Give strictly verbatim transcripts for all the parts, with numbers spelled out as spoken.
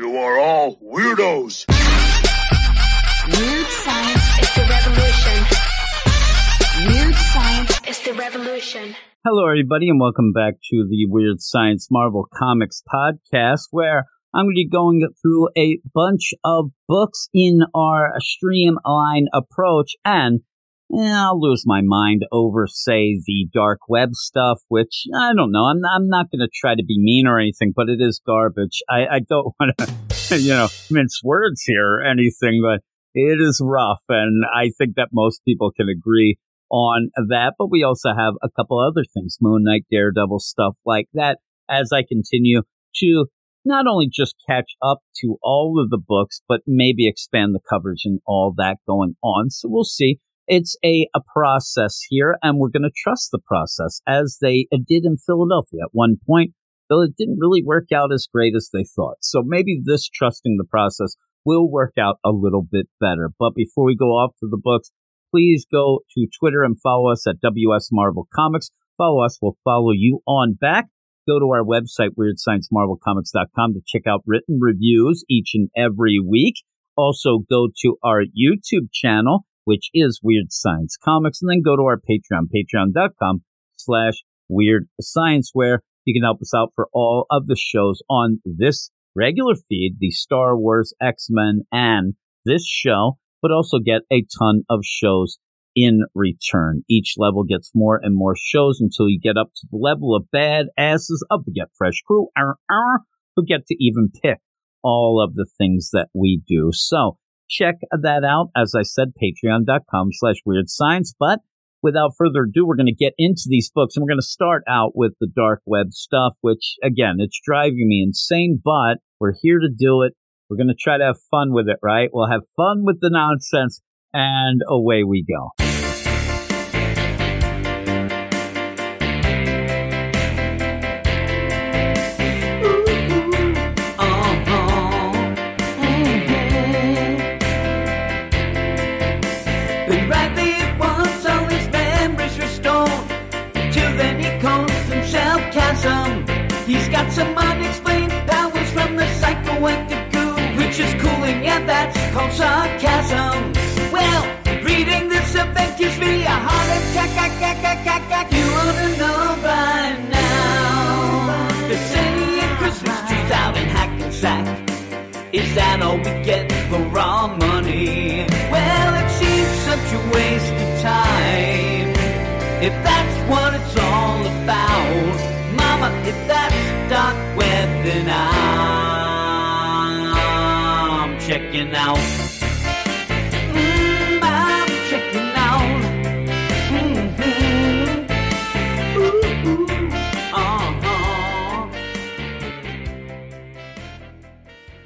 You are all weirdos. Weird science is the revolution. Weird science is the revolution. Hello, everybody, and welcome back to the Weird Science Marvel Comics podcast, where I'm going to be going through a bunch of books in our streamline approach, and I'll lose my mind over, say, the dark web stuff, which, I don't know, I'm, I'm not going to try to be mean or anything, but it is garbage. I, I don't want to, you know, mince words here or anything, but it is rough, and I think that most people can agree on that, but we also have a couple other things, Moon Knight, Daredevil, stuff like that, as I continue to not only just catch up to all of the books, but maybe expand the coverage and all that going on, so we'll see. It's a, a process here, and we're going to trust the process, as they did in Philadelphia at one point, though it didn't really work out as great as they thought. So maybe this trusting the process will work out a little bit better. But before we go off to the books, please go to Twitter and follow us at W S Marvel Comics. Follow us. We'll follow you on back. Go to our website, weird science marvel comics dot com, to check out written reviews each and every week. Also, go to our YouTube channel, which is Weird Science Comics, and then go to our Patreon, patreon.com slash Weird Science, where you can help us out for all of the shows on this regular feed, the Star Wars, X-Men, and this show, but also get a ton of shows in return. Each level gets more and more shows until you get up to the level of badasses of the Get Fresh crew, arr, arr, who get to even pick all of the things that we do. So check that out. As I said, patreon.com slash weird science. But without further ado, we're going to get into these books, and we're going to start out with the dark web stuff, which, again, it's driving me insane, but we're here to do it. We're going to try to have fun with it, right? We'll have fun with the nonsense, and away we go. Some unexplained powers from the psychoactive goo, which is cooling, and that's called sarcasm. Well, reading this event gives me a heart attack. I, I, I, I, I. You ought to know by now. The city and Christmas trees out in Hackensack. Is that all we get for our money? Well, it seems such a waste of time. If that's what it's all about. If that's dark web, then I'm checking out. Mm, I'm checking out. Mm-hmm. Ooh, ooh. Uh-huh.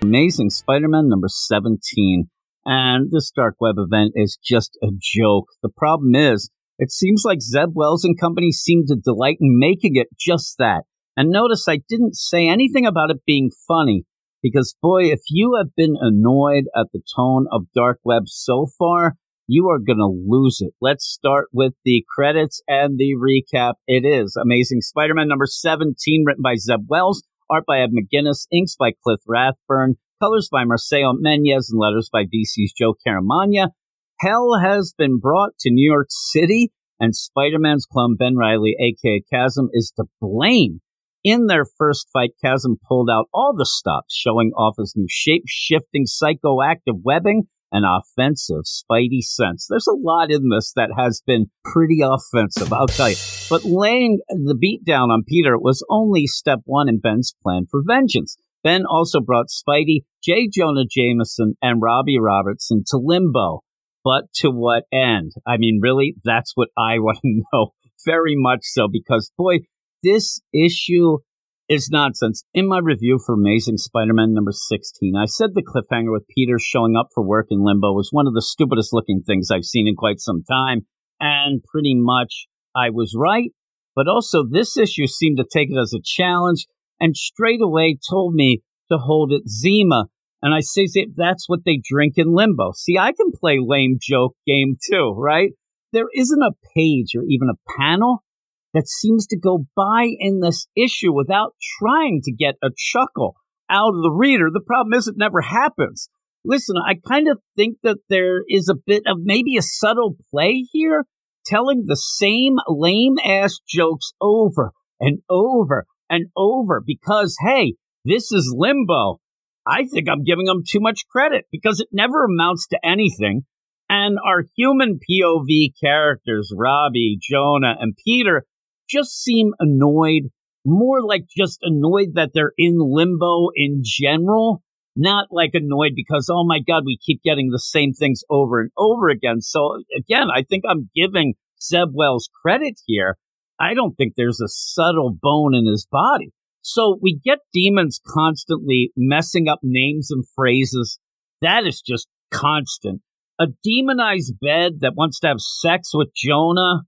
Amazing Spider-Man number seventeen. And this dark web event is just a joke. The problem is, it seems like Zeb Wells and company seem to delight in making it just that. And notice I didn't say anything about it being funny, because, boy, if you have been annoyed at the tone of dark web so far, you are going to lose it. Let's start with the credits and the recap. It is Amazing Spider-Man number seventeen, written by Zeb Wells, art by Ed McGuinness, inks by Cliff Rathburn, colors by Marcelo Menyes, and letters by D C's Joe Caramagna. Hell has been brought to New York City, and Spider-Man's clone, Ben Reilly, a k a. Chasm, is to blame. In their first fight, Chasm pulled out all the stops, showing off his new shape-shifting, psychoactive webbing and offensive Spidey sense. There's a lot in this that has been pretty offensive, I'll tell you. But laying the beatdown on Peter was only step one in Ben's plan for vengeance. Ben also brought Spidey, J. Jonah Jameson, and Robbie Robertson to limbo. But to what end? I mean, really, that's what I want to know. Very much so, because, boy, this issue is nonsense. In my review for Amazing Spider-Man number sixteen, I said the cliffhanger with Peter showing up for work in limbo was one of the stupidest-looking things I've seen in quite some time, and pretty much I was right. But also, this issue seemed to take it as a challenge, and straight away told me to hold it Zima. And I say that's what they drink in limbo. See, I can play lame joke game too, right? There isn't a page or even a panel that seems to go by in this issue without trying to get a chuckle out of the reader. The problem is it never happens. Listen, I kind of think that there is a bit of maybe a subtle play here, telling the same lame-ass jokes over and over and over because, hey, this is Limbo. I think I'm giving them too much credit because it never amounts to anything. And our human P O V characters, Robbie, Jonah, and Peter, just seem annoyed, more like just annoyed that they're in limbo in general, not like annoyed because, oh my God, we keep getting the same things over and over again. So again, I think I'm giving Zeb Wells credit here. I don't think there's a subtle bone in his body. So we get demons constantly messing up names and phrases. That is just constant. A demonized bed that wants to have sex with Jonah.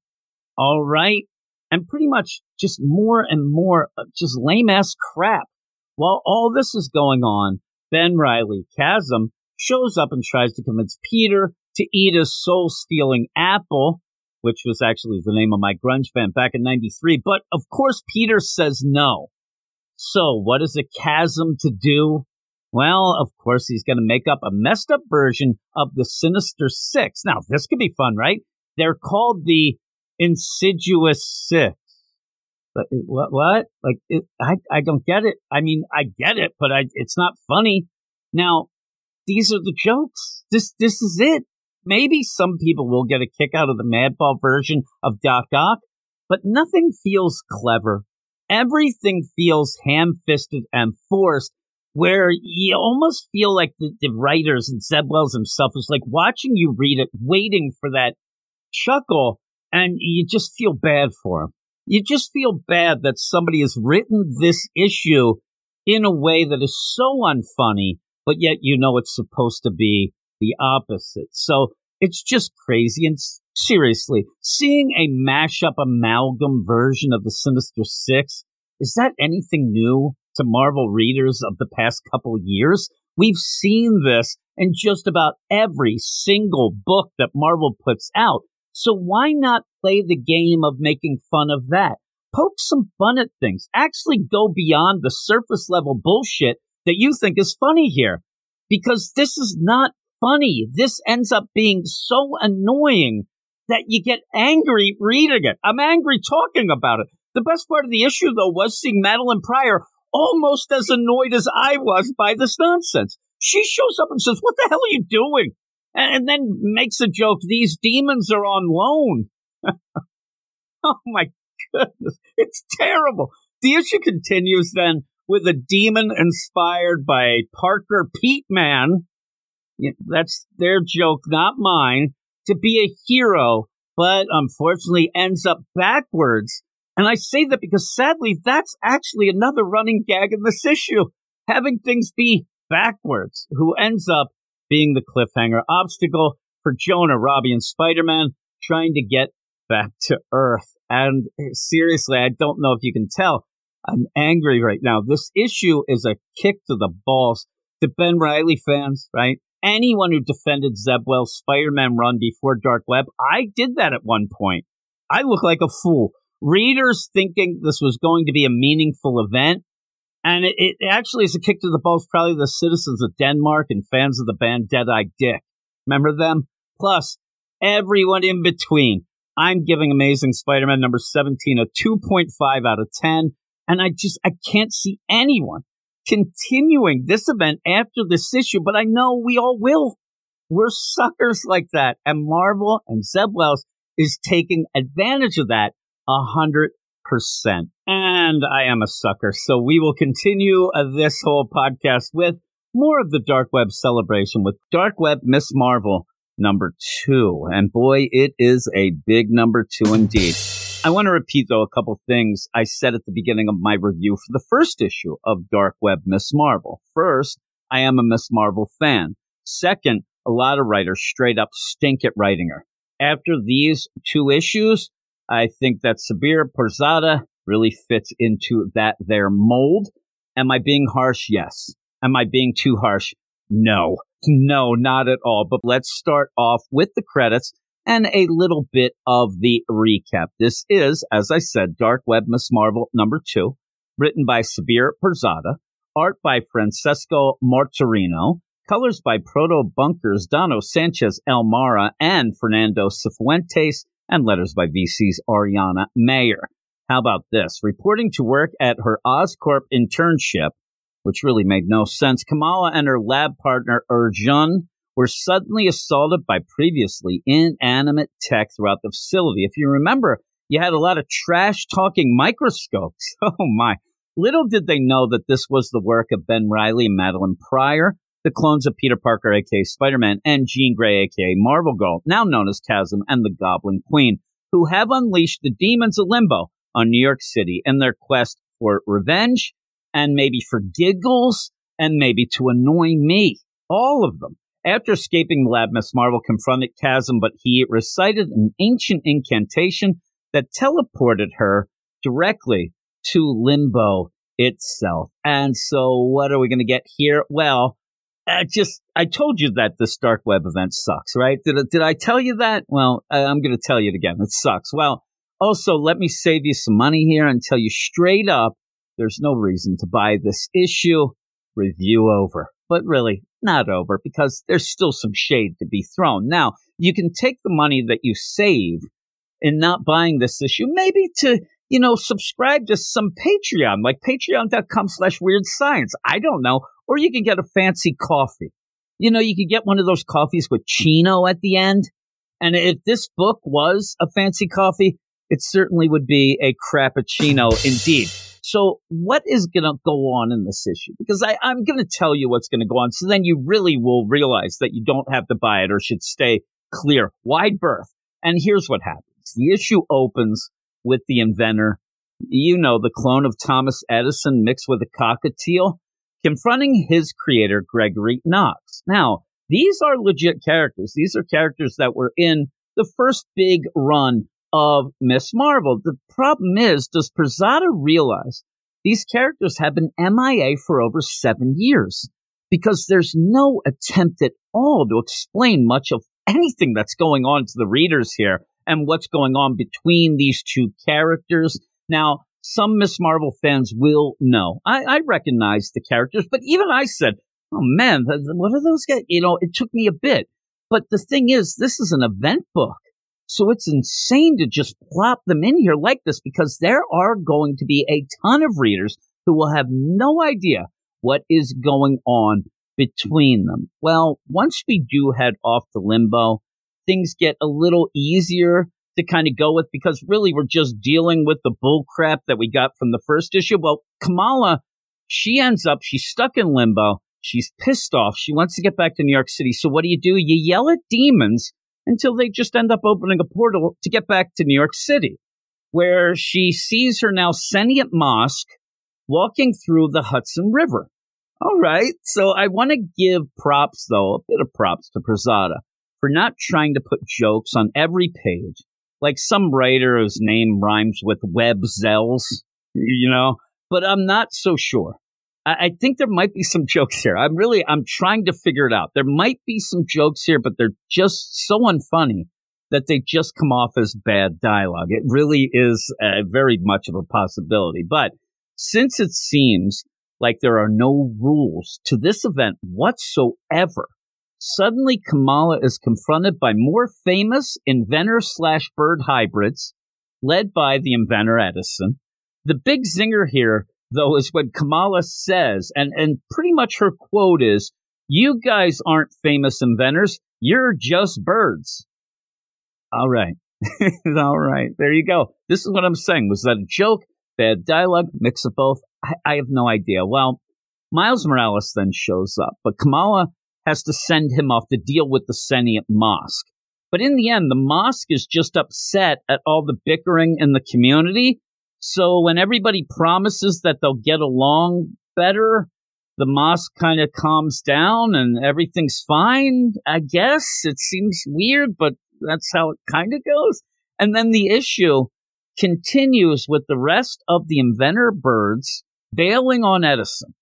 All right. And pretty much just more and more just lame-ass crap. While all this is going on, Ben Reilly, Chasm, shows up and tries to convince Peter to eat his soul-stealing apple, which was actually the name of my grunge band back in ninety-three. But, of course, Peter says no. So what is a Chasm to do? Well, of course, he's going to make up a messed up version of the Sinister Six. Now, this could be fun, right? They're called the Insidious Six. But it, what? What? Like, it, I, I don't get it. I mean, I get it, but I, it's not funny. Now, these are the jokes. This, this is it. Maybe some people will get a kick out of the Madball version of Doc Ock, but nothing feels clever. Everything feels ham-fisted and forced, where you almost feel like the, the writers and Zeb Wells himself is like watching you read it, waiting for that chuckle, and you just feel bad for him. You just feel bad that somebody has written this issue in a way that is so unfunny, but yet you know it's supposed to be the opposite. So it's just crazy. And seriously, seeing a mashup amalgam version of the Sinister Six, is that anything new to Marvel readers of the past couple years? We've seen this in just about every single book that Marvel puts out. So why not play the game of making fun of that? Poke some fun at things. Actually go beyond the surface level bullshit that you think is funny here. Because this is not funny. This ends up being so annoying that you get angry reading it. I'm angry talking about it. The best part of the issue, though, was seeing Madeline Pryor almost as annoyed as I was by this nonsense. She shows up and says, what the hell are you doing? And, and then makes a joke, these demons are on loan. Oh, my goodness. It's terrible. The issue continues then with a demon inspired by Parker Peteman. That's their joke, not mine. To be a hero, but unfortunately ends up backwards. And I say that because, sadly, that's actually another running gag in this issue. Having things be backwards, who ends up being the cliffhanger obstacle for Jonah, Robbie, and Spider-Man trying to get back to Earth. And seriously, I don't know if you can tell, I'm angry right now. This issue is a kick to the balls to Ben Reilly fans, right? Anyone who defended Zeb Wells' Spider-Man run before Dark Web, I did that at one point. I look like a fool. Readers thinking this was going to be a meaningful event, and it, it actually is a kick to the balls, probably the citizens of Denmark and fans of the band Dead-Eyed Dick. Remember them? Plus, everyone in between. I'm giving Amazing Spider-Man number seventeen a two point five out of ten, and I just, I can't see anyone continuing this event after this issue, but I know we all will. We're suckers like that, and Marvel and Zeb Wells is taking advantage of that one hundred percent. And I am a sucker, so we will continue uh, this whole podcast with more of the Dark Web celebration with Dark Web Miss Marvel number two. And boy, it is a big number two indeed. I want to repeat, though, a couple things I said at the beginning of my review for the first issue of Dark Web Miss Marvel. First, I am a Miss Marvel fan. Second, a lot of writers straight up stink at writing her. After these two issues, I think that Sabir Pirzada really fits into that their mold. Am I being harsh? Yes. Am I being too harsh? No. No, not at all. But let's start off with the credits and a little bit of the recap. This is, as I said, Dark Web Miss Marvel number two, written by Sabir Pirzada, art by Francesco Martorino, colors by Proto Bunkers, Dono Sanchez Elmara, and Fernando Cifuentes, and letters by V C's Ariana Mayer. How about this? Reporting to work at her Oscorp internship, which really made no sense, Kamala and her lab partner Erjan were suddenly assaulted by previously inanimate tech throughout the facility. If you remember, you had a lot of trash-talking microscopes. Oh, my. Little did they know that this was the work of Ben Reilly and Madeline Pryor, the clones of Peter Parker, a k a. Spider-Man, and Jean Grey, a k a. Marvel Girl, now known as Chasm, and the Goblin Queen, who have unleashed the demons of Limbo on New York City in their quest for revenge, and maybe for giggles, and maybe to annoy me. All of them. After escaping the lab, Miz Marvel confronted Chasm, but he recited an ancient incantation that teleported her directly to Limbo itself. And so what are we going to get here? Well, I just, I told you that this dark web event sucks, right? Did, did I tell you that? Well, I'm going to tell you it again. It sucks. Well, also, let me save you some money here and tell you straight up, there's no reason to buy this issue. Review over. But really, not over, because there's still some shade to be thrown. Now, you can take the money that you save in not buying this issue, maybe to, you know, subscribe to some Patreon, like patreon.com slash weird science. I don't know. Or you can get a fancy coffee. You know, you could get one of those coffees with Chino at the end. And if this book was a fancy coffee, it certainly would be a crappuccino indeed. So what is going to go on in this issue? Because I, I'm going to tell you what's going to go on. So then you really will realize that you don't have to buy it or should stay clear. Wide berth. And here's what happens. The issue opens with the inventor, you know, the clone of Thomas Edison mixed with a cockatiel, confronting his creator, Gregory Knox. Now, these are legit characters. These are characters that were in the first big run of Miz Marvel. The problem is, does Pirzada realize these characters have been M I A for over seven years? Because there's no attempt at all to explain much of anything that's going on to the readers here and what's going on between these two characters. Now, some Miz Marvel fans will know. I, I recognize the characters, but even I said, oh man, what are those guys? You know, it took me a bit. But the thing is, this is an event book. So it's insane to just plop them in here like this, because there are going to be a ton of readers who will have no idea what is going on between them. Well, once we do head off to Limbo, things get a little easier to kind of go with, because really we're just dealing with the bullcrap that we got from the first issue. Well, Kamala, she ends up, she's stuck in Limbo. She's pissed off. She wants to get back to New York City. So what do you do? You yell at demons until they just end up opening a portal to get back to New York City, where she sees her now sentient mosque walking through the Hudson River. All right, so I want to give props, though, a bit of props to Pirzada for not trying to put jokes on every page, like some writer whose name rhymes with Web Zells, you know, but I'm not so sure. I think there might be some jokes here. I'm really, I'm trying to figure it out. There might be some jokes here, but they're just so unfunny that they just come off as bad dialogue. It really is uh, very much of a possibility. But since it seems like there are no rules to this event whatsoever, suddenly Kamala is confronted by more famous inventor slash bird hybrids led by the inventor Edison. The big zinger here, though, is when Kamala says, and, and pretty much her quote is, "You guys aren't famous inventors. You're just birds." All right. All right. There you go. This is what I'm saying. Was that a joke? Bad dialogue? Mix of both? I, I have no idea. Well, Miles Morales then shows up, but Kamala has to send him off to deal with the sentient mosque. But in the end, the mosque is just upset at all the bickering in the community. So when everybody promises that they'll get along better, the mosque kind of calms down and everything's fine, I guess. It seems weird, but that's how it kind of goes. And then the issue continues with the rest of the inventor birds bailing on Edison.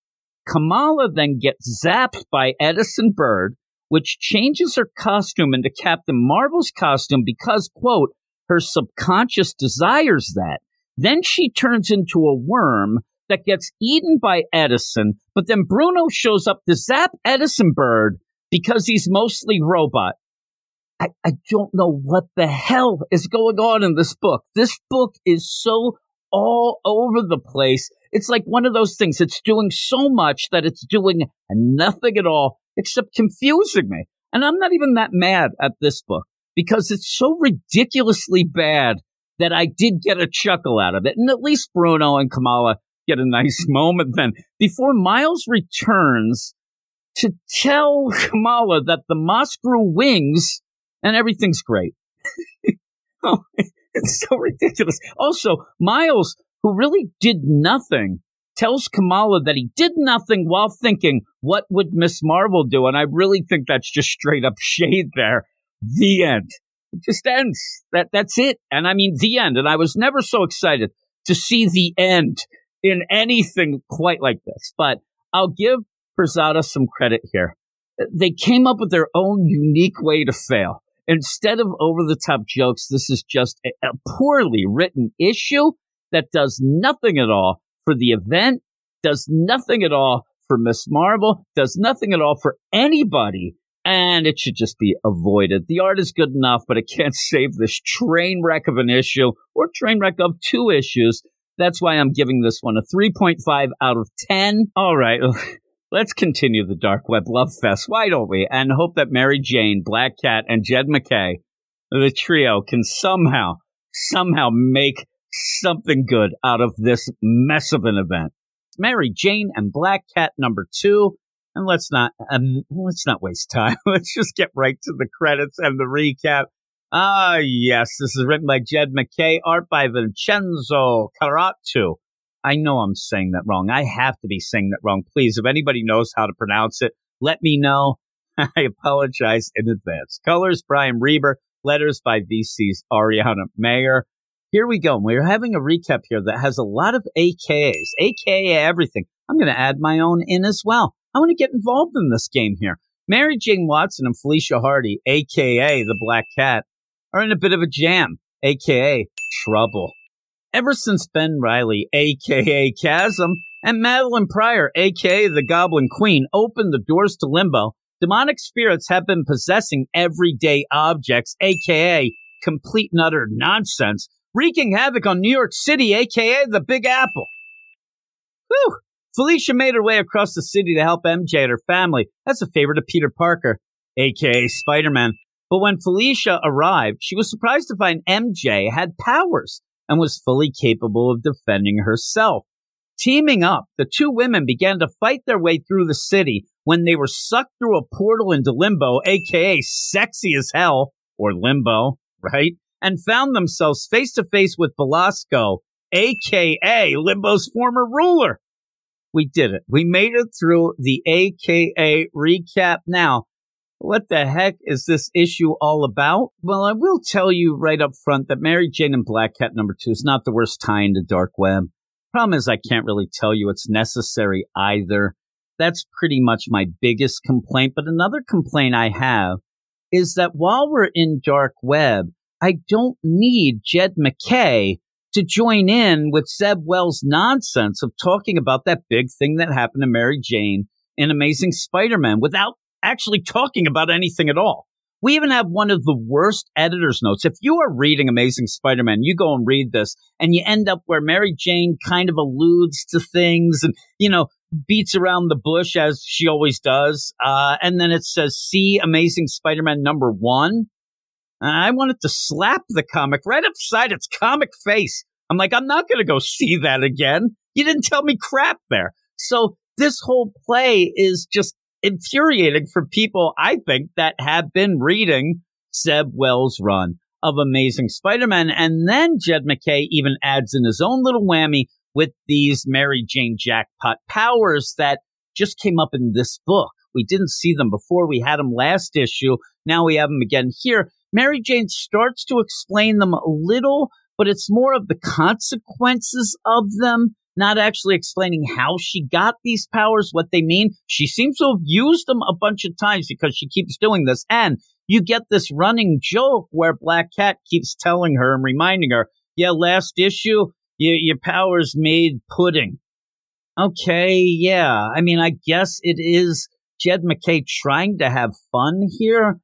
Kamala then gets zapped by Edison Bird, which changes her costume into Captain Marvel's costume because, quote, her subconscious desires that. Then she turns into a worm that gets eaten by Edison, but then Bruno shows up to zap Edison Bird because he's mostly robot. I, I don't know what the hell is going on in this book. This book is so all over the place. It's like one of those things. It's doing so much that it's doing nothing at all except confusing me. And I'm not even that mad at this book because it's so ridiculously bad that I did get a chuckle out of it. And at least Bruno and Kamala get a nice moment then before Miles returns to tell Kamala that the Moskru wings and everything's great. Oh, it's so ridiculous. Also, Miles, who really did nothing, tells Kamala that he did nothing while thinking, what would Miss Marvel do? And I really think that's just straight up shade there. The end. It just ends. That That's it. And I mean, the end. And I was never so excited to see the end in anything quite like this. But I'll give Pirzada some credit here. They came up with their own unique way to fail. Instead of over-the-top jokes, this is just a, a poorly written issue that does nothing at all for the event, does nothing at all for Miss Marvel, does nothing at all for anybody, and it should just be avoided. The art is good enough, but it can't save this train wreck of an issue or train wreck of two issues. That's why I'm giving this one a three point five out of ten. All right, let's continue the Dark Web Love Fest, why don't we? And hope that Mary Jane, Black Cat, and Jed McKay, the trio, can somehow, somehow make something good out of this mess of an event. Mary Jane and Black Cat number two, and let's not um, let's not waste time. Let's just get right to the credits and the recap. Ah, yes, this is written by Jed McKay, art by Vincenzo Caratu. I know I'm saying that wrong. I have to be saying that wrong. Please, if anybody knows how to pronounce it, let me know. I apologize in advance. Colors, Brian Reber. Letters by V C's Ariana Mayer. Here we go. We're having a recap here that has a lot of A K As, A K A everything. I'm going to add my own in as well. I want to get involved in this game here. Mary Jane Watson and Felicia Hardy, A K A the Black Cat, are in a bit of a jam, A K A trouble. Ever since Ben Reilly, A K A Chasm, and Madeline Pryor, A K A the Goblin Queen, opened the doors to Limbo, demonic spirits have been possessing everyday objects, A K A complete and utter nonsense, wreaking havoc on New York City, A K A the Big Apple. Whew! Felicia made her way across the city to help M J and her family. That's a favor to Peter Parker, A K A Spider-Man. But when Felicia arrived, she was surprised to find M J had powers and was fully capable of defending herself. Teaming up, the two women began to fight their way through the city when they were sucked through a portal into Limbo, A K A sexy as hell, or Limbo, right? And found themselves face-to-face with Belasco, A K A Limbo's former ruler. We did it. We made it through the A K A recap. Now, what the heck is this issue all about? Well, I will tell you right up front that Mary Jane and Black Cat number two is not the worst tie in the Dark Web. Problem is, I can't really tell you it's necessary either. That's pretty much my biggest complaint. But another complaint I have is that while we're in Dark Web, I don't need Jed McKay to join in with Zeb Wells' nonsense of talking about that big thing that happened to Mary Jane in Amazing Spider-Man without actually talking about anything at all. We even have one of the worst editor's notes. If you are reading Amazing Spider-Man, you go and read this, and you end up where Mary Jane kind of alludes to things and, you know, beats around the bush as she always does. Uh, and then it says, see Amazing Spider-Man number one. And I wanted to slap the comic right upside its comic face. I'm like, I'm not going to go see that again. You didn't tell me crap there. So this whole play is just infuriating for people, I think, that have been reading Zeb Wells' run of Amazing Spider-Man. And then Jed McKay even adds in his own little whammy with these Mary Jane jackpot powers that just came up in this book. We didn't see them before. We had them last issue. Now we have them again here. Mary Jane starts to explain them a little, but it's more of the consequences of them, not actually explaining how she got these powers, what they mean. She seems to have used them a bunch of times because she keeps doing this. And you get this running joke where Black Cat keeps telling her and reminding her, yeah, last issue, your, your powers made pudding. okay, yeah. I mean, I guess it is Jed McKay trying to have fun here,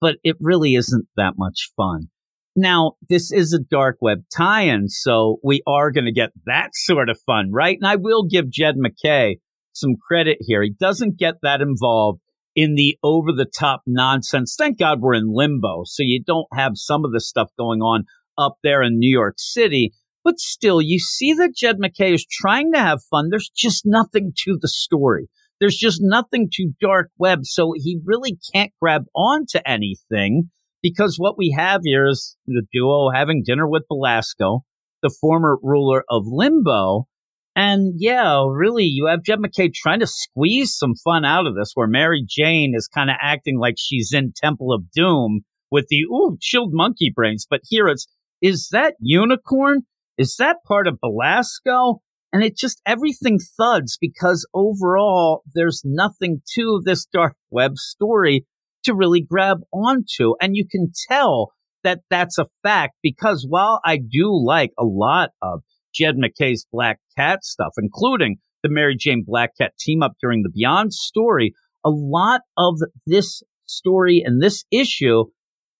but it really isn't that much fun. Now, this is a dark web tie-in, so we are going to get that sort of fun, right? And I will give Jed McKay some credit here. He doesn't get that involved in the over-the-top nonsense. Thank God we're in limbo, so you don't have some of the stuff going on up there in New York City. But still, you see that Jed McKay is trying to have fun. There's just nothing to the story. There's just nothing to dark web, so he really can't grab onto anything, because what we have here is the duo having dinner with Belasco, the former ruler of Limbo. And yeah, really, you have Jed McKay trying to squeeze some fun out of this, where Mary Jane is kind of acting like she's in Temple of Doom with the, ooh, chilled monkey brains. But here it's, is that unicorn? Is that part of Belasco? And it just, everything thuds, because overall, there's nothing to this dark web story to really grab onto. And you can tell that that's a fact, because while I do like a lot of Jed McKay's Black Cat stuff, including the Mary Jane Black Cat team up during the Beyond story, a lot of this story and this issue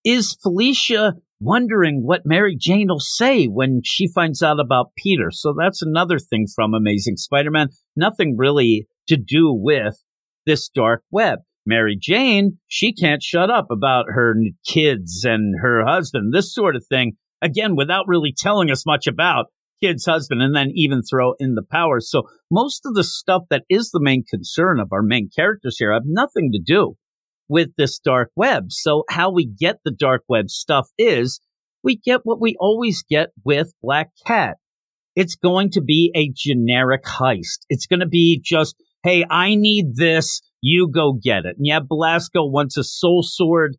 is Felicia wondering what Mary Jane will say when she finds out about Peter. So that's another thing from Amazing Spider-Man. Nothing really to do with this dark web. Mary Jane, she can't shut up about her kids and her husband, this sort of thing. Again, without really telling us much about kids, husband, and then even throw in the powers. So most of the stuff that is the main concern of our main characters here have nothing to do with this dark web. So how we get the dark web stuff is we get what we always get with Black Cat. It's going to be a generic heist. It's going to be just, hey, I need this. You go get it. And yeah, Belasco wants a soul sword.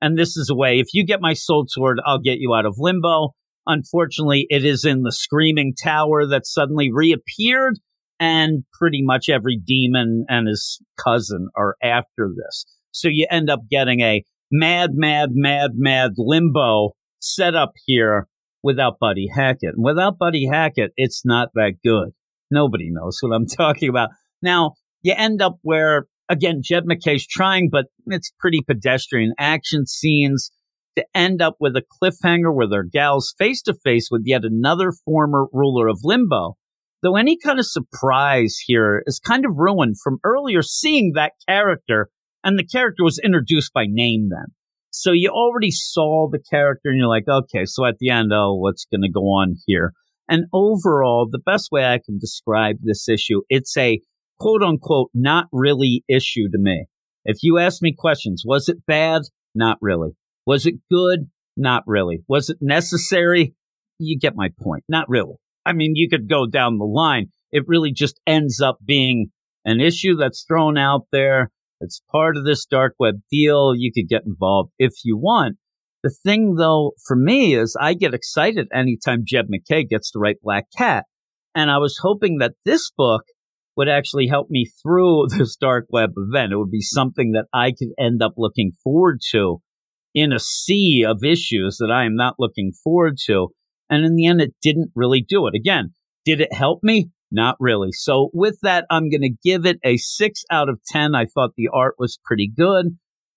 And this is a way, if you get my soul sword, I'll get you out of limbo. Unfortunately, it is in the Screaming Tower that suddenly reappeared, and pretty much every demon and his cousin are after this. So you end up getting a mad, mad, mad, mad limbo set up here without Buddy Hackett. And without Buddy Hackett, it's not that good. Nobody knows what I'm talking about. Now, you end up where, again, Jed McKay's trying, but it's pretty pedestrian action scenes, to end up with a cliffhanger where their gals face to face with yet another former ruler of Limbo. Though any kind of surprise here is kind of ruined from earlier seeing that character, and the character was introduced by name then. So you already saw the character and you're like, okay, so at the end, oh, what's going to go on here? And overall, the best way I can describe this issue, it's a quote unquote not really issue to me. If you ask me questions, was it bad? Not really. Was it good? Not really. Was it necessary? You get my point. Not really. I mean, you could go down the line. It really just ends up being an issue that's thrown out there. It's part of this dark web deal. You could get involved if you want. The thing, though, for me is I get excited anytime Jed McKay gets to write Black Cat. And I was hoping that this book would actually help me through this dark web event. It would be something that I could end up looking forward to in a sea of issues that I am not looking forward to. And in the end, it didn't really do it. Again, did it help me? Not really. So with that, I'm going to give it a six out of ten. I thought the art was pretty good,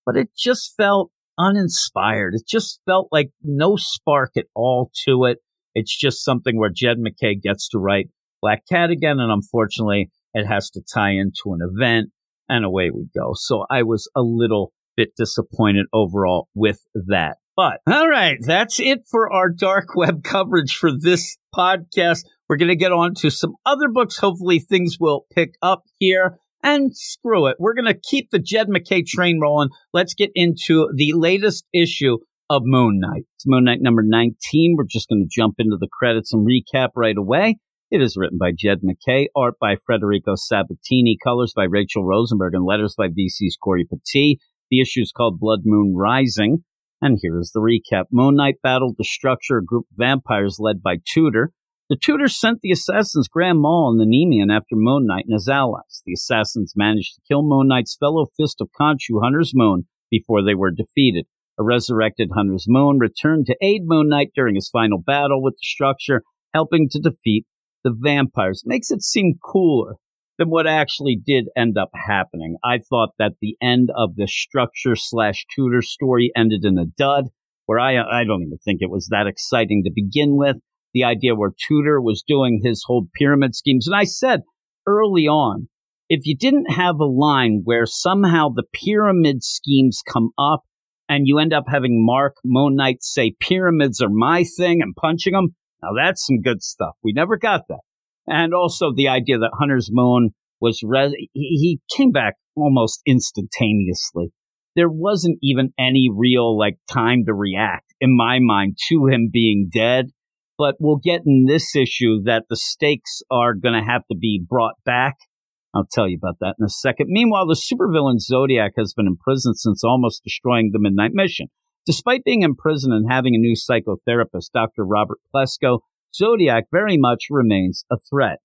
but it just felt uninspired. It just felt like no spark at all to it. It's just something where Jed McKay gets to write Black Cat again, and unfortunately, it has to tie into an event, and away we go. So I was a little bit disappointed overall with that. But all right, that's it for our dark web coverage for this podcast. We're going to get on to some other books. Hopefully things will pick up here. And screw it, we're going to keep the Jed McKay train rolling. Let's get into the latest issue of Moon Knight. It's Moon Knight number nineteen. We're just going to jump into the credits and recap right away. It is written by Jed McKay, art by Federico Sabatini, colors by Rachel Rosenberg, and letters by V C's Corey Petit. The issue is called Blood Moon Rising. And here is the recap. Moon Knight battled the structure, a group of vampires led by Tudor. The Tudor sent the assassins Grand Mal and the Nemean after Moon Knight and his allies. The assassins managed to kill Moon Knight's fellow Fist of Khonshu, Hunter's Moon, before they were defeated. A resurrected Hunter's Moon returned to aid Moon Knight during his final battle with the structure, helping to defeat the vampires. Makes it seem cooler than what actually did end up happening. I thought that the end of the Structure slash Tudor story ended in a dud, where I, I don't even think it was that exciting to begin with. The idea where Tudor was doing his whole pyramid schemes. And I said early on, if you didn't have a line where somehow the pyramid schemes come up and you end up having Mark Monite say pyramids are my thing and punching them, now that's some good stuff. We never got that. And also the idea that Hunter's Moon was, re- he came back almost instantaneously. There wasn't even any real like time to react in my mind to him being dead. But we'll get in this issue that the stakes are going to have to be brought back. I'll tell you about that in a second. Meanwhile, the supervillain Zodiac has been in prison since almost destroying the Midnight Mission. Despite being in prison and having a new psychotherapist, Doctor Robert Plesko, Zodiac very much remains a threat.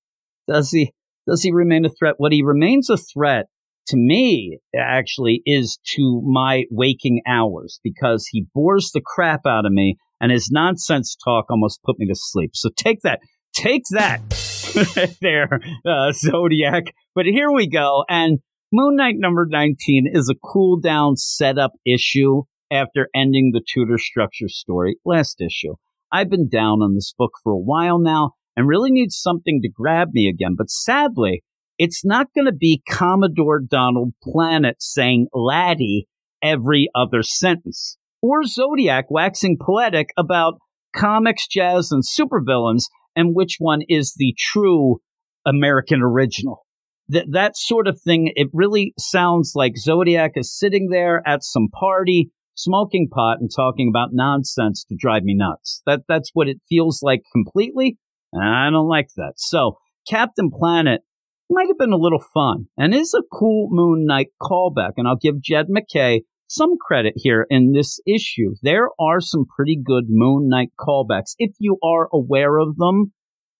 Does he, does he remain a threat? What he remains a threat to me actually is to my waking hours, because he bores the crap out of me. And his nonsense talk almost put me to sleep. So take that. Take that there, uh, Zodiac. But here we go. And Moon Knight number nineteen is a cool down setup issue after ending the Tudor Structure story last issue. I've been down on this book for a while now and really need something to grab me again. But sadly, it's not going to be Commodore Donald Planet saying laddie every other sentence, or Zodiac waxing poetic about comics, jazz, and supervillains, and which one is the true American original. Th- that sort of thing, it really sounds like Zodiac is sitting there at some party, smoking pot, and talking about nonsense to drive me nuts. That That's what it feels like completely, and I don't like that. So, Captain Planet might have been a little fun, and is a cool Moon Knight callback, and I'll give Jed McKay some credit here in this issue. There are some pretty good Moon Knight callbacks, if you are aware of them.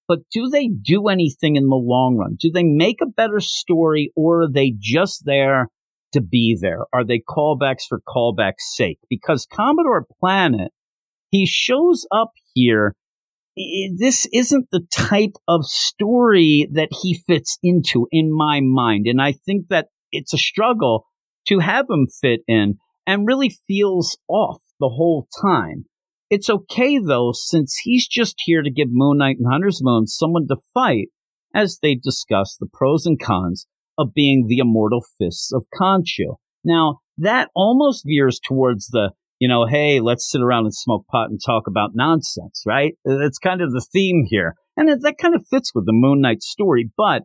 But do they do anything in the long run? Do they make a better story, or are they just there to be there? Are they callbacks for callback's sake? Because Commodore Planet, he shows up here. This isn't the type of story that he fits into, in my mind. And I think that it's a struggle to have him fit in, and really feels off the whole time. It's okay, though, since he's just here to give Moon Knight and Hunter's Moon someone to fight as they discuss the pros and cons of being the immortal fists of Khonshu. Now, that almost veers towards the, you know, hey, let's sit around and smoke pot and talk about nonsense, right? That's kind of the theme here. And that kind of fits with the Moon Knight story, but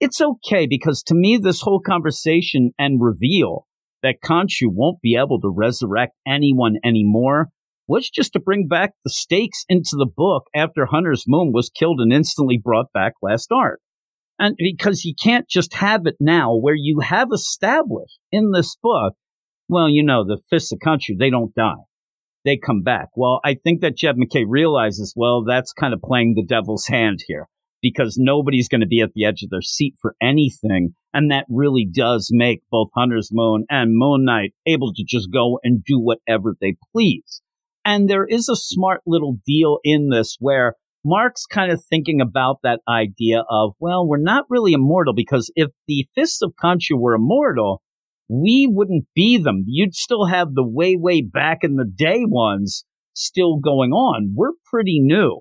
it's okay, because to me, this whole conversation and reveal that Khonshu won't be able to resurrect anyone anymore was just to bring back the stakes into the book after Hunter's Moon was killed and instantly brought back last art. And because you can't just have it now where you have established in this book, well, you know, the fists of Khonshu, they don't die. They come back. Well, I think that Jeb McKay realizes, well, that's kind of playing the devil's hand here, because nobody's going to be at the edge of their seat for anything. And that really does make both Hunter's Moon and Moon Knight able to just go and do whatever they please. And there is a smart little deal in this where Mark's kind of thinking about that idea of, well, we're not really immortal, because if the fists of Khonshu were immortal, we wouldn't be them. You'd still have the way, way back in the day ones still going on. We're pretty new.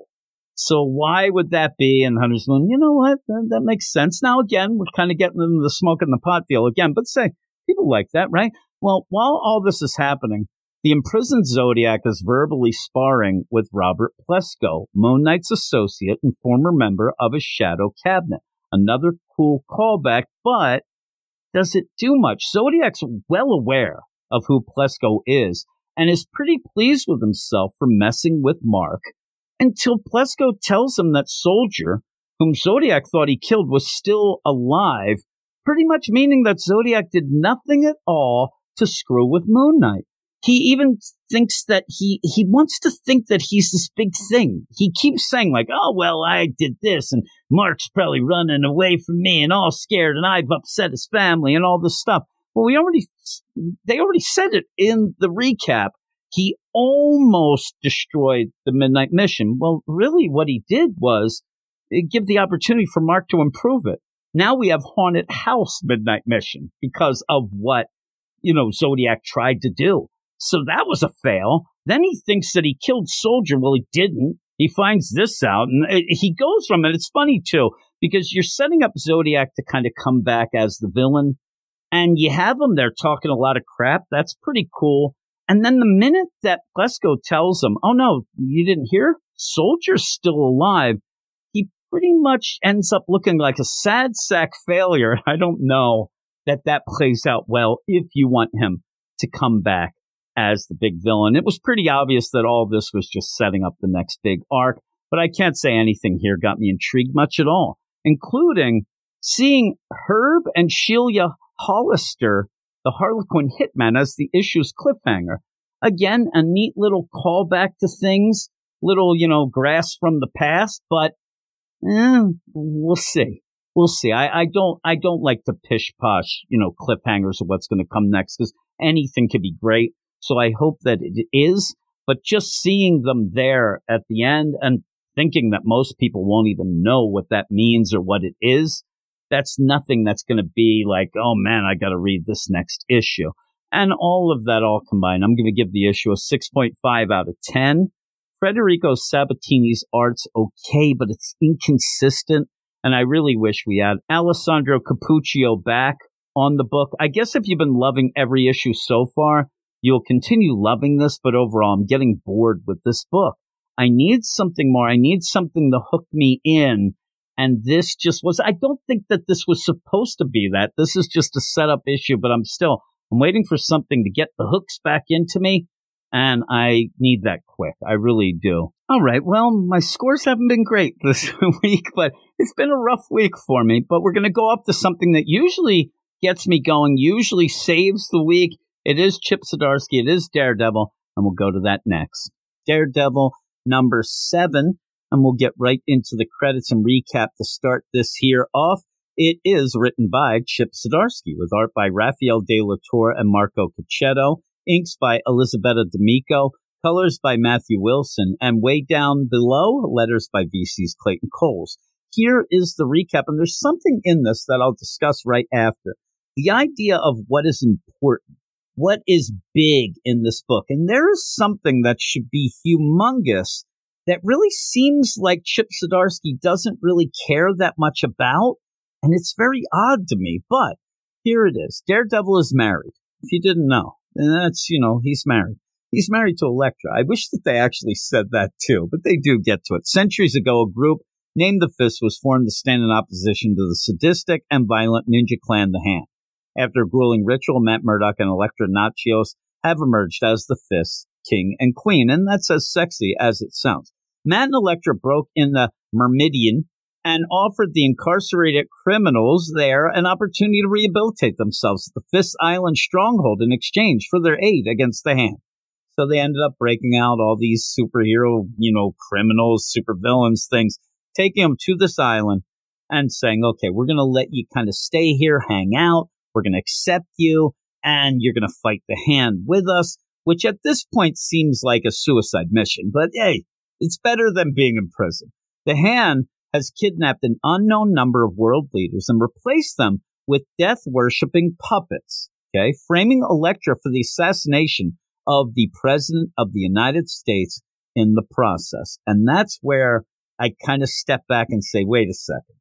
So why would that be? And Hunter's Moon, you know what? That, that makes sense. Now, again, we're kind of getting into the smoke and the pot deal again. But say, people like that, right? Well, while all this is happening, the imprisoned Zodiac is verbally sparring with Robert Plesko, Moon Knight's associate and former member of his shadow cabinet. Another cool callback, but does it do much? Zodiac's well aware of who Plesko is and is pretty pleased with himself for messing with Mark, until Plesko tells him that Soldier, whom Zodiac thought he killed, was still alive, pretty much meaning that Zodiac did nothing at all to screw with Moon Knight. He even thinks that he, he wants to think that he's this big thing. He keeps saying, like, oh, well, I did this, and Mark's probably running away from me and all scared, and I've upset his family and all this stuff. Well, we already, they already said it in the recap. He almost destroyed the Midnight Mission. Well, really what he did was give the opportunity for Mark to improve it. Now we have Haunted House Midnight Mission because of what, you know, Zodiac tried to do. So that was a fail. Then he thinks that he killed Soldier. Well, he didn't. He finds this out, and he goes from it. It's funny, too, because you're setting up Zodiac to kind of come back as the villain, and you have him there talking a lot of crap. That's pretty cool. And then the minute that Plesko tells him, oh, no, you didn't hear? Soldier's still alive. He pretty much ends up looking like a sad sack failure. I don't know that that plays out well if you want him to come back as the big villain. It was pretty obvious that all this was just setting up the next big arc, but I can't say anything here got me intrigued much at all, including seeing Herb and Shelia Hollister, the Harlequin Hitman, as the issue's cliffhanger. Again, a neat little callback to things, little, you know, grass from the past, but eh, we'll see. We'll see. I, I don't I don't like the pish-posh, you know, cliffhangers of what's going to come next, because anything could be great. So I hope that it is, but just seeing them there at the end and thinking that most people won't even know what that means or what it is, that's nothing that's going to be like, oh man, I got to read this next issue. And all of that all combined, I'm going to give the issue a six point five out of ten. Federico Sabatini's art's okay, but it's inconsistent. And I really wish we had Alessandro Cappuccio back on the book. I guess if you've been loving every issue so far, you'll continue loving this, but overall, I'm getting bored with this book. I need something more. I need something to hook me in. And this just was, I don't think that this was supposed to be that. This is just a setup issue, but I'm still, I'm waiting for something to get the hooks back into me. And I need that quick. I really do. All right. Well, my scores haven't been great this week, but it's been a rough week for me. But we're going to go up to something that usually gets me going, usually saves the week. It is Chip Zdarsky. It is Daredevil. And we'll go to that next. Daredevil number seven. And we'll get right into the credits and recap to start this here off. It is written by Chip Zdarsky with art by Rafael De La Torre and Marco Cacchetto. Inks by Elisabetta D'Amico. Colors by Matthew Wilson. And way down below, letters by V C's Clayton Coles. Here is the recap. And there's something in this that I'll discuss right after. The idea of what is important. What is big in this book? And there is something that should be humongous that really seems like Chip Zdarsky doesn't really care that much about. And it's very odd to me. But here it is. Daredevil is married. If you didn't know, and that's, you know, he's married. He's married to Elektra. I wish that they actually said that, too. But they do get to it. Centuries ago, a group named the Fist was formed to stand in opposition to the sadistic and violent ninja clan, the Hand. After a grueling ritual, Matt Murdock and Elektra Natchios have emerged as the Fist, King, and Queen, and that's as sexy as it sounds. Matt and Elektra broke in the Myrmidion and offered the incarcerated criminals there an opportunity to rehabilitate themselves at the Fist Island stronghold in exchange for their aid against the Hand. So they ended up breaking out all these superhero, you know, criminals, supervillains, things, taking them to this island and saying, okay, we're going to let you kind of stay here, hang out. We're going to accept you, and you're going to fight the Hand with us, which at this point seems like a suicide mission. But hey, it's better than being in prison. The Hand has kidnapped an unknown number of world leaders and replaced them with death-worshipping puppets, okay, framing Elektra for the assassination of the President of the United States in the process. And that's where I kind of step back and say, wait a second.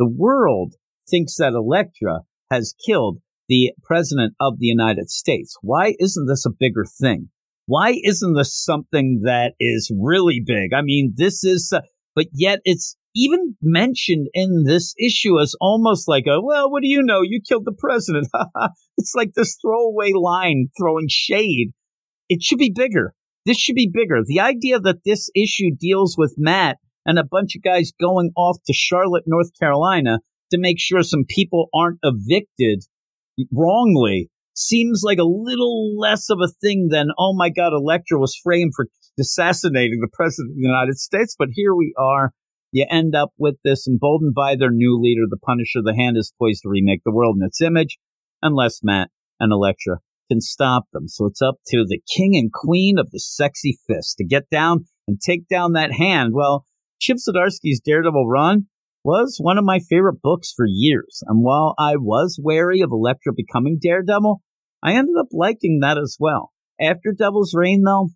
The world thinks that Elektra has killed the President of the United States. Why isn't this a bigger thing? Why isn't this something that is really big? I mean, this is, uh, but yet it's even mentioned in this issue as almost like a, well, what do you know? You killed the President. It's like this throwaway line throwing shade. It should be bigger. This should be bigger. The idea that this issue deals with Matt and a bunch of guys going off to Charlotte, North Carolina, to make sure some people aren't evicted wrongly seems like a little less of a thing than, oh my God, Elektra was framed for assassinating the President of the United States. But here we are. You end up with this, emboldened by their new leader, the Punisher. The Hand is poised to remake the world in its image, unless Matt and Elektra can stop them. So it's up to the King and Queen of the Sexy Fist to get down and take down that Hand. Well, Chip Zdarsky's Daredevil run was one of my favorite books for years, and while I was wary of Elektra becoming Daredevil, I ended up liking that as well. After Devil's Reign, though,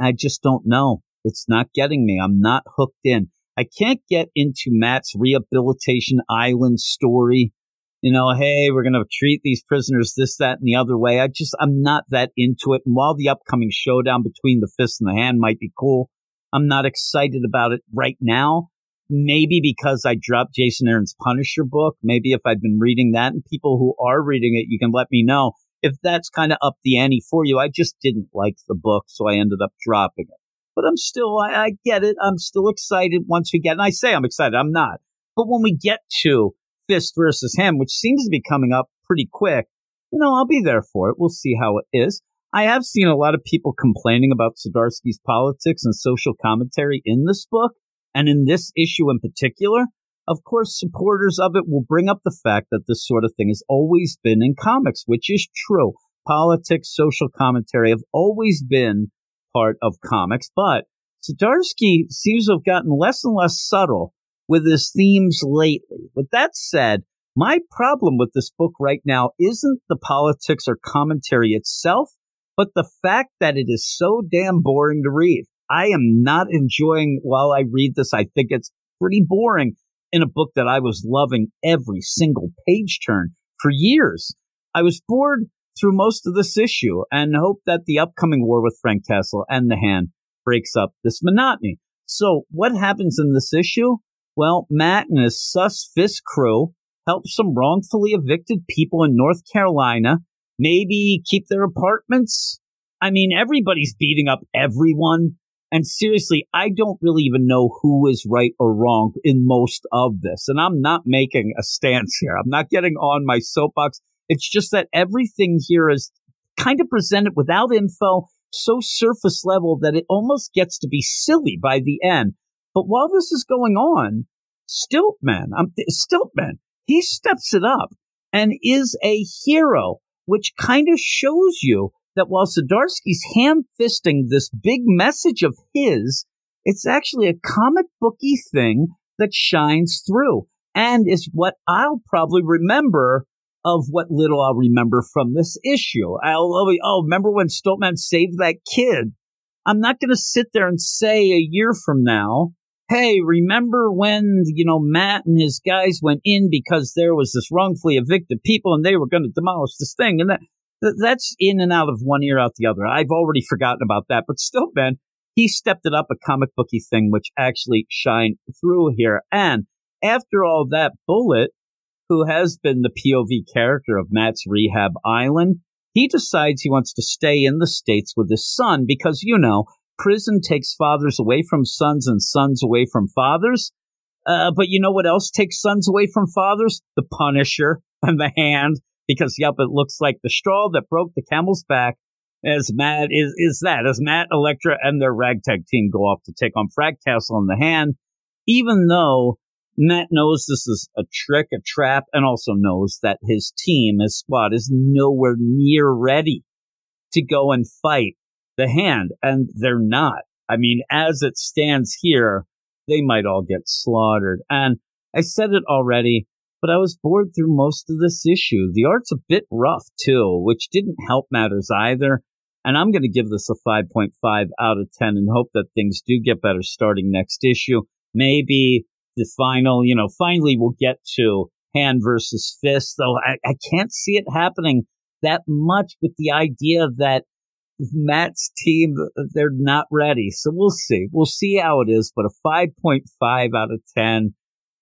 I just don't know. It's not getting me. I'm not hooked in. I can't get into Matt's Rehabilitation Island story. You know, hey, we're going to treat these prisoners this, that, and the other way. I just, I'm not that into it. And while the upcoming showdown between the Fist and the Hand might be cool, I'm not excited about it right now. Maybe because I dropped Jason Aaron's Punisher book. Maybe if I've been reading that, and people who are reading it, you can let me know if that's kind of up the ante for you. I just didn't like the book, so I ended up dropping it. But I'm still, I, I get it. I'm still excited once we get, and I say I'm excited, I'm not. But when we get to Fist versus Hand, which seems to be coming up pretty quick, you know, I'll be there for it. We'll see how it is. I have seen a lot of people complaining about Zdarsky's politics and social commentary in this book, and in this issue in particular. Of course, supporters of it will bring up the fact that this sort of thing has always been in comics, which is true. Politics, social commentary have always been part of comics, but Zdarsky seems to have gotten less and less subtle with his themes lately. With that said, my problem with this book right now isn't the politics or commentary itself, but the fact that it is so damn boring to read. I am not enjoying while I read this. I think it's pretty boring in a book that I was loving every single page turn for years. I was bored through most of this issue and hope that the upcoming war with Frank Castle and the Hand breaks up this monotony. So what happens in this issue? Well, Matt and his sus Fist crew help some wrongfully evicted people in North Carolina, maybe keep their apartments. I mean, everybody's beating up everyone. And seriously, I don't really even know who is right or wrong in most of this. And I'm not making a stance here. I'm not getting on my soapbox. It's just that everything here is kind of presented without info, so surface level that it almost gets to be silly by the end. But while this is going on, Stiltman, um, Stiltman, he steps it up and is a hero, which kind of shows you that while Zdarsky's ham-fisting this big message of his, it's actually a comic booky thing that shines through and is what I'll probably remember of what little I'll remember from this issue. I'll always, oh, remember when Stiltman saved that kid? I'm not going to sit there and say a year from now, hey, remember when, you know, Matt and his guys went in because there was this wrongfully evicted people and they were going to demolish this thing. And that that's in and out of one ear, out the other. I've already forgotten about that. But still, Ben, he stepped it up, a comic booky thing, which actually shined through here. And after all that, Bullet, who has been the P O V character of Matt's Rehab Island, he decides he wants to stay in the States with his son because, you know, prison takes fathers away from sons and sons away from fathers. Uh, but you know what else takes sons away from fathers? The Punisher and the Hand, because, yep, it looks like the straw that broke the camel's back as Matt is, is that as Matt, Elektra, and their ragtag team go off to take on Frag Castle and the Hand, even though Matt knows this is a trick, a trap, and also knows that his team, his squad, is nowhere near ready to go and fight the Hand, and they're not. I mean, as it stands here, they might all get slaughtered. And I said it already, but I was bored through most of this issue. The art's a bit rough, too, which didn't help matters either. And I'm going to give this a five point five out of ten and hope that things do get better starting next issue. Maybe the final, you know, finally we'll get to Hand versus Fist, though I, I can't see it happening that much with the idea that Matt's team, they're not ready. So we'll see. We'll see how it is, but a five point five out of ten.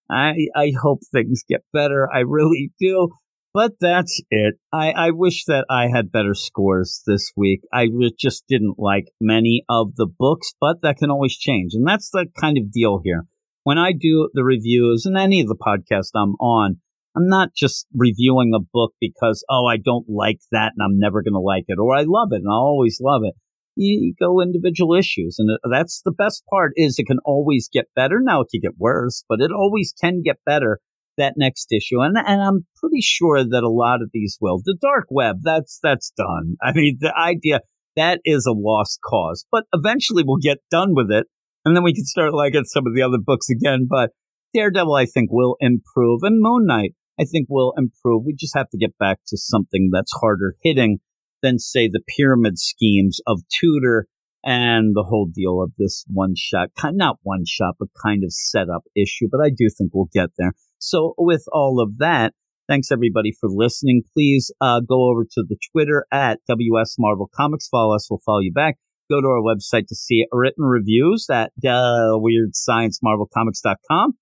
I I hope things get better. I really do. But that's it. I, I wish that I had better scores this week. I just didn't like many of the books, but that can always change. And that's the kind of deal here. When I do the reviews and any of the podcasts I'm on, I'm not just reviewing a book because, oh, I don't like that and I'm never going to like it, or I love it and I'll always love it. You, you go individual issues, and that's the best part, is it can always get better. Now it can get worse, but it always can get better, that next issue. And and I'm pretty sure that a lot of these will. The Dark Web, that's that's done. I mean, the idea, that is a lost cause. But eventually we'll get done with it. And then we can start looking at some of the other books again. But Daredevil, I think, will improve, and Moon Knight, I think, will improve. We just have to get back to something that's harder hitting than, say, the pyramid schemes of Tudor and the whole deal of this one-shot, not one-shot, but kind of setup issue. But I do think we'll get there. So with all of that, thanks, everybody, for listening. Please uh, go over to the Twitter at W S Marvel Comics. Follow us. We'll follow you back. Go to our website to see written reviews at uh, weird science marvel comics dot com.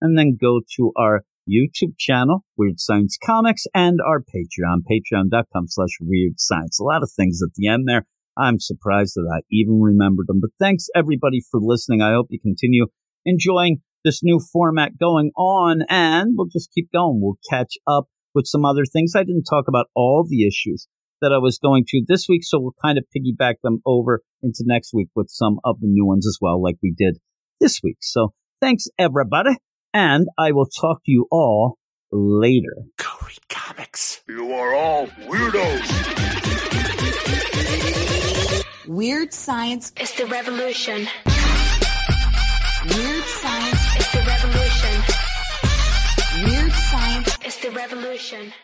And then go to our YouTube channel, Weird Science Comics, and our Patreon, patreon dot com slash weird science. A lot of things at the end there. I'm surprised that I even remembered them. But thanks, everybody, for listening. I hope you continue enjoying this new format going on, and we'll just keep going. We'll catch up with some other things. I didn't talk about all the issues that I was going to this week, so we'll kind of piggyback them over into next week with some of the new ones as well, like we did this week. So thanks, everybody. And I will talk to you all later. Go read comics. You are all weirdos. Weird science is the revolution. Weird science is the revolution. Weird science is the revolution.